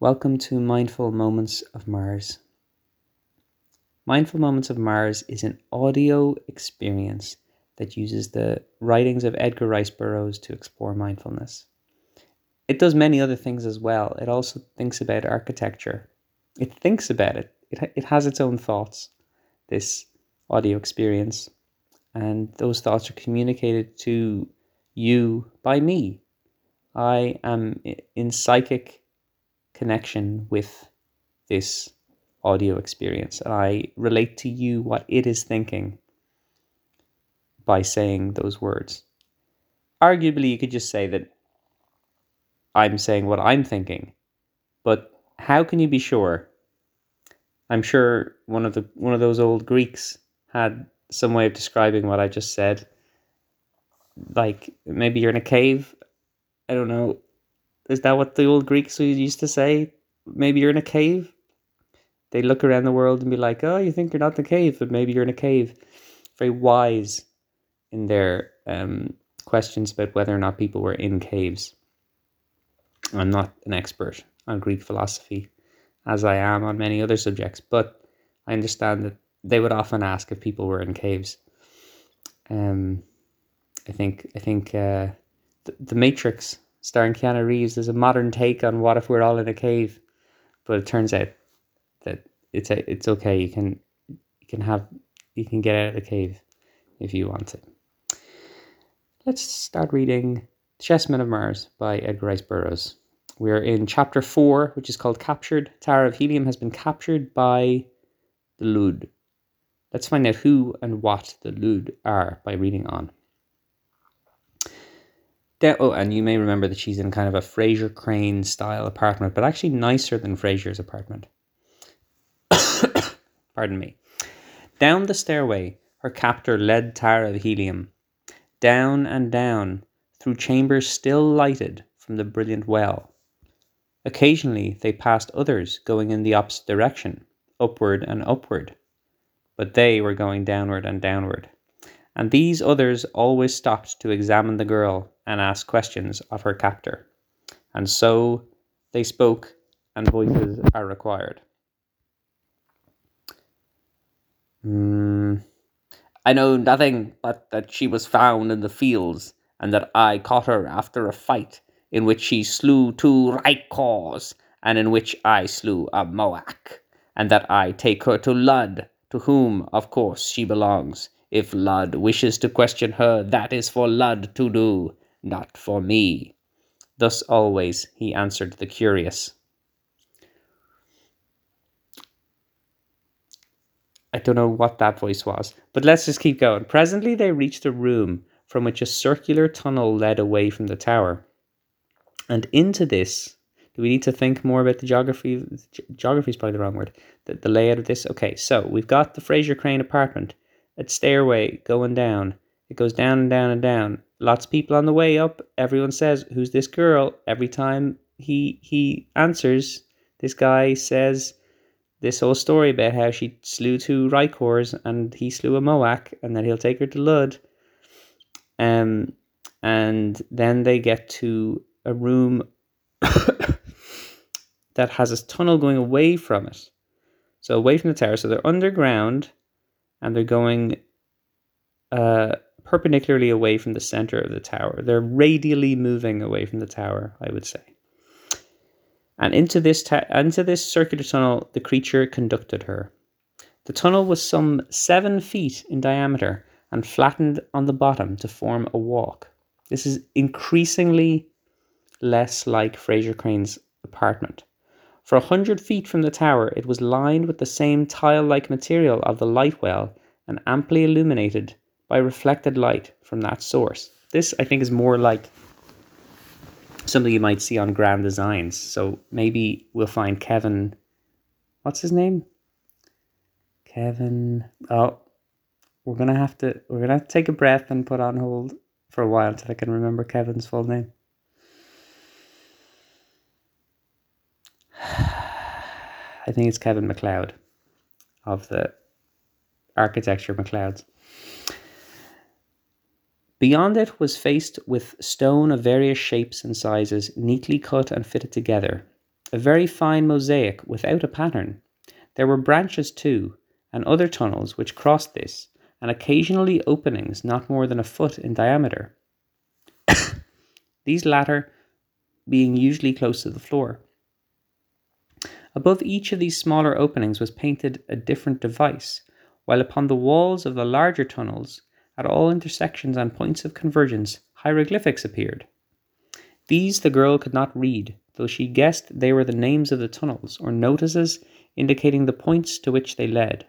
Welcome to Mindful Moments of Mars. Mindful Moments of Mars is an audio experience that uses the writings of Edgar Rice Burroughs to explore mindfulness. It does many other things as well. It also thinks about architecture. It thinks about it. It has its own thoughts, this audio experience, and those thoughts are communicated to you by me. I am in psychic connection with this audio experience. I relate to you what it is thinking by saying those words. Arguably, you could just say that I'm saying what I'm thinking, but how can you be sure? I'm sure one of those old Greeks had some way of describing what I just said. Like, maybe you're in a cave. I don't know. Is that what the old Greeks used to say? Maybe you're in a cave? They look around the world and be like, oh, you think you're not in a cave, but maybe you're in a cave. Very wise in their questions about whether or not people were in caves. I'm not an expert on Greek philosophy, as I am on many other subjects, but I understand that they would often ask if people were in caves. I think The Matrix, starring Keanu Reeves, there's a modern take on what if we're all in a cave, but it turns out that it's okay. You can get out of the cave if you want to. Let's start reading Chessmen of Mars by Edgar Rice Burroughs. We are in chapter 4, which is called Captured. Tara of Helium has been captured by the Lud. Let's find out who and what the Lud are by reading on. Oh, and you may remember that she's in kind of a Fraser Crane style apartment, but actually nicer than Fraser's apartment. Pardon me. Down the stairway, her captor led Tara of Helium. Down and down, through chambers still lighted from the brilliant well. Occasionally they passed others going in the opposite direction, upward and upward. But they were going downward and downward. And these others always stopped to examine the girl and ask questions of her captor. And so they spoke, and voices are required. I know nothing but that she was found in the fields, and that I caught her after a fight in which she slew 2 rykors, and in which I slew a mauk, and that I take her to Lud, to whom, of course, she belongs. If Lud wishes to question her, that is for Lud to do, not for me. Thus always he answered the curious. I don't know what that voice was, but let's just keep going. Presently they reached a room from which a circular tunnel led away from the tower. And into this, do we need to think more about the geography? Geography is probably the wrong word. The layout of this? Okay, so we've got the Fraser Crane apartment. That stairway going down. It goes down and down and down. Lots of people on the way up. Everyone says, who's this girl? Every time he answers, this guy says this whole story about how she slew 2 rykors and he slew a moak and then he'll take her to Lud. And then they get to a room that has a tunnel going away from it. So away from the tower. So they're underground. And they're going perpendicularly away from the center of the tower. They're radially moving away from the tower, I would say. And into this circular tunnel, the creature conducted her. The tunnel was some 7 feet in diameter and flattened on the bottom to form a walk. This is increasingly less like Fraser Crane's apartment. For 100 feet from the tower, it was lined with the same tile-like material of the light well and amply illuminated by reflected light from that source. This, I think, is more like something you might see on grand designs. So maybe we'll find Kevin... What's his name? Kevin... Oh, we're gonna have to take a breath and put on hold for a while until I can remember Kevin's full name. I think it's Kevin McCloud of the architecture McClouds. Beyond it was faced with stone of various shapes and sizes, neatly cut and fitted together, a very fine mosaic without a pattern. There were branches too, and other tunnels which crossed this, and occasionally openings not more than a foot in diameter, these latter being usually close to the floor. Above each of these smaller openings was painted a different device, while upon the walls of the larger tunnels, at all intersections and points of convergence, hieroglyphics appeared. These the girl could not read, though she guessed they were the names of the tunnels, or notices indicating the points to which they led.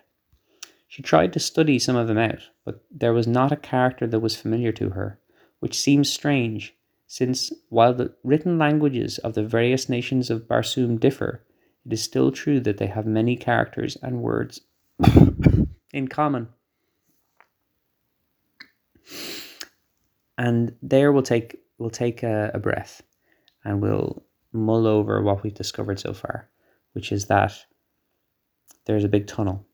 She tried to study some of them out, but there was not a character that was familiar to her, which seemed strange, since while the written languages of the various nations of Barsoom differ, it is still true that they have many characters and words in common. And there we'll take a breath, and we'll mull over what we've discovered so far, which is that there's a big tunnel.